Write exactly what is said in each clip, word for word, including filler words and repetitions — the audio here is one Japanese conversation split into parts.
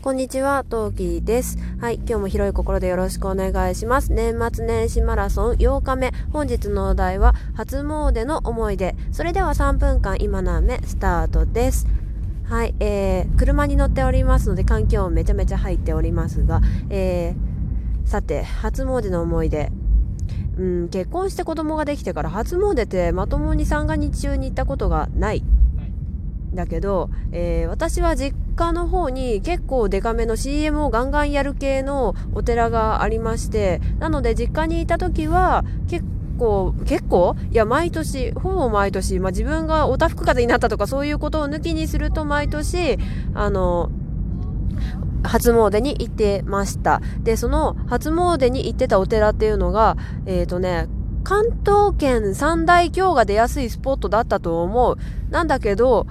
こんにちは、トウキです。はい、今日も広い心でよろしくお願いします。年末年始マラソンようかめ、本日のお題は初詣の思い出。それではさんぷんかん今何目スタートです。はい、えー、車に乗っておりますので環境音めちゃめちゃ入っておりますが、えー、さて初詣の思い出、うん、結婚して子供ができてから初詣ってまともに三が日中に行ったことがないだけど、えー、私は実家の方に結構デカめの シーエム をガンガンやる系のお寺がありまして、なので実家にいた時は結構結構いや毎年ほぼ毎年、まあ、自分がおたふく風邪になったとかそういうことを抜きにすると毎年あの初詣に行ってました。でその初詣に行ってたお寺っていうのがえーとね関東圏三大経が出やすいスポットだったと思う。なんだけど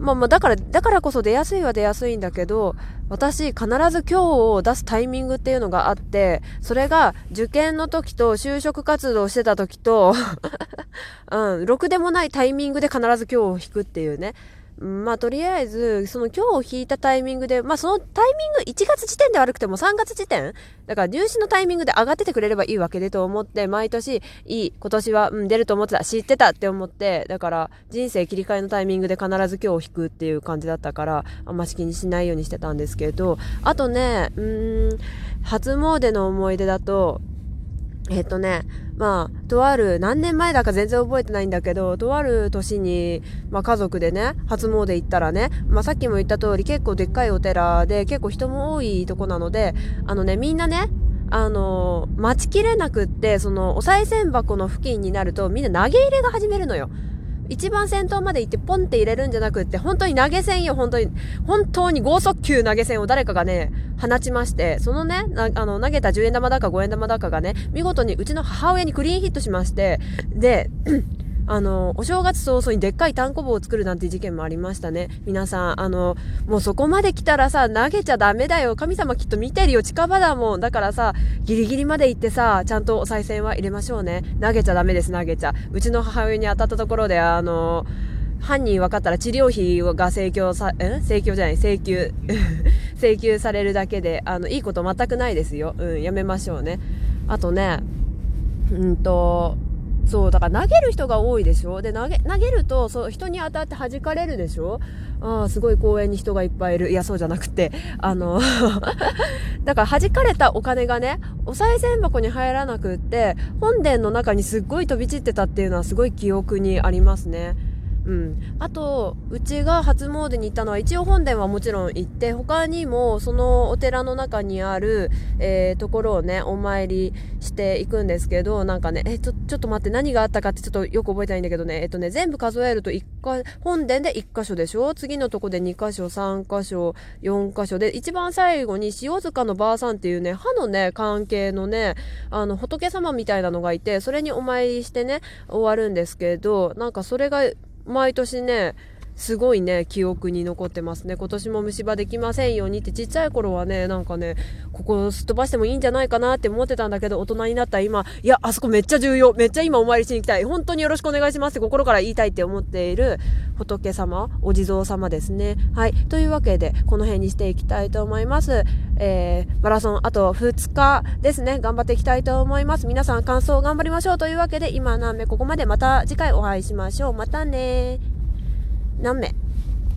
まあまあだから、だからこそ出やすいは出やすいんだけど、私必ず経を出すタイミングっていうのがあって、それが受験の時と就職活動してた時と、うん、ろくでもないタイミングで必ず経を引くっていうね。まあとりあえずその今日を引いたタイミングで、まあそのタイミングいちがつ時点で悪くてもさんがつ時点だから入試のタイミングで上がっててくれればいいわけでと思って、毎年いい今年は、うん、出ると思ってた、知ってたって思って、だから人生切り替えのタイミングで必ず今日を引くっていう感じだったからあんまし気にしないようにしてたんですけど、あとねうーん初詣の思い出だとえっとねまあとある何年前だか全然覚えてないんだけど、とある年に、まあ、家族でね初詣行ったらね、まあ、さっきも言った通り結構でっかいお寺で結構人も多いとこなので、あのねみんなねあのー、待ちきれなくって、そのお賽銭箱の付近になるとみんな投げ入れが始めるのよ。一番先頭まで行ってポンって入れるんじゃなくって、本当に投げ銭よ、本当に本当に剛速球投げ銭を誰かがね放ちまして、そのねあの投げたじゅうえん玉だかごえん玉だかがね見事にうちの母親にクリーンヒットしまして、であのお正月早々にでっかい単行棒を作るなんて事件もありましたね。皆さんあのもうそこまで来たらさ投げちゃダメだよ、神様きっと見てるよ、近場だもん、だからさギリギリまで行ってさちゃんとお賽銭は入れましょうね、投げちゃダメです、投げちゃうちの母親に当たったところであの犯人分かったら治療費が請求さえ請求じゃない請求請求されるだけであのいいこと全くないですよ、うん、やめましょうね。あとねうんとそうだから投げる人が多いでしょ。で投げ、投げるとそう人に当たって弾かれるでしょ。ああすごい公園に人がいっぱいいる。いやそうじゃなくてあのだから弾かれたお金がねお賽銭箱に入らなくって本殿の中にすっごい飛び散ってたっていうのはすごい記憶にありますね。うん、あとうちが初詣に行ったのは一応本殿はもちろん行って、他にもそのお寺の中にある、えー、ところをねお参りしていくんですけど、なんかねえちょ、ちょっと待って何があったかってちょっとよく覚えてないんだけどねえっとね全部数えるといっか本殿でいっか所でしょ、次のとこでにか所さんか所よんか所で、一番最後に塩塚のばあさんっていうね歯のね関係のねあの仏様みたいなのがいて、それにお参りしてね終わるんですけど、なんかそれが毎年ねすごいね記憶に残ってますね。今年も虫歯できませんようにってちっちゃい頃はねなんかねここすっ飛ばしてもいいんじゃないかなって思ってたんだけど、大人になった今いやあそこめっちゃ重要、めっちゃ今お参りしに行きたい、本当によろしくお願いしますって心から言いたいって思っている仏様お地蔵様ですね。はい、というわけでこの辺にしていきたいと思います。えー、マラソンあとふつかですね、頑張っていきたいと思います。皆さん完走頑張りましょうというわけで今何名ここまで、また次回お会いしましょう。またねー。何名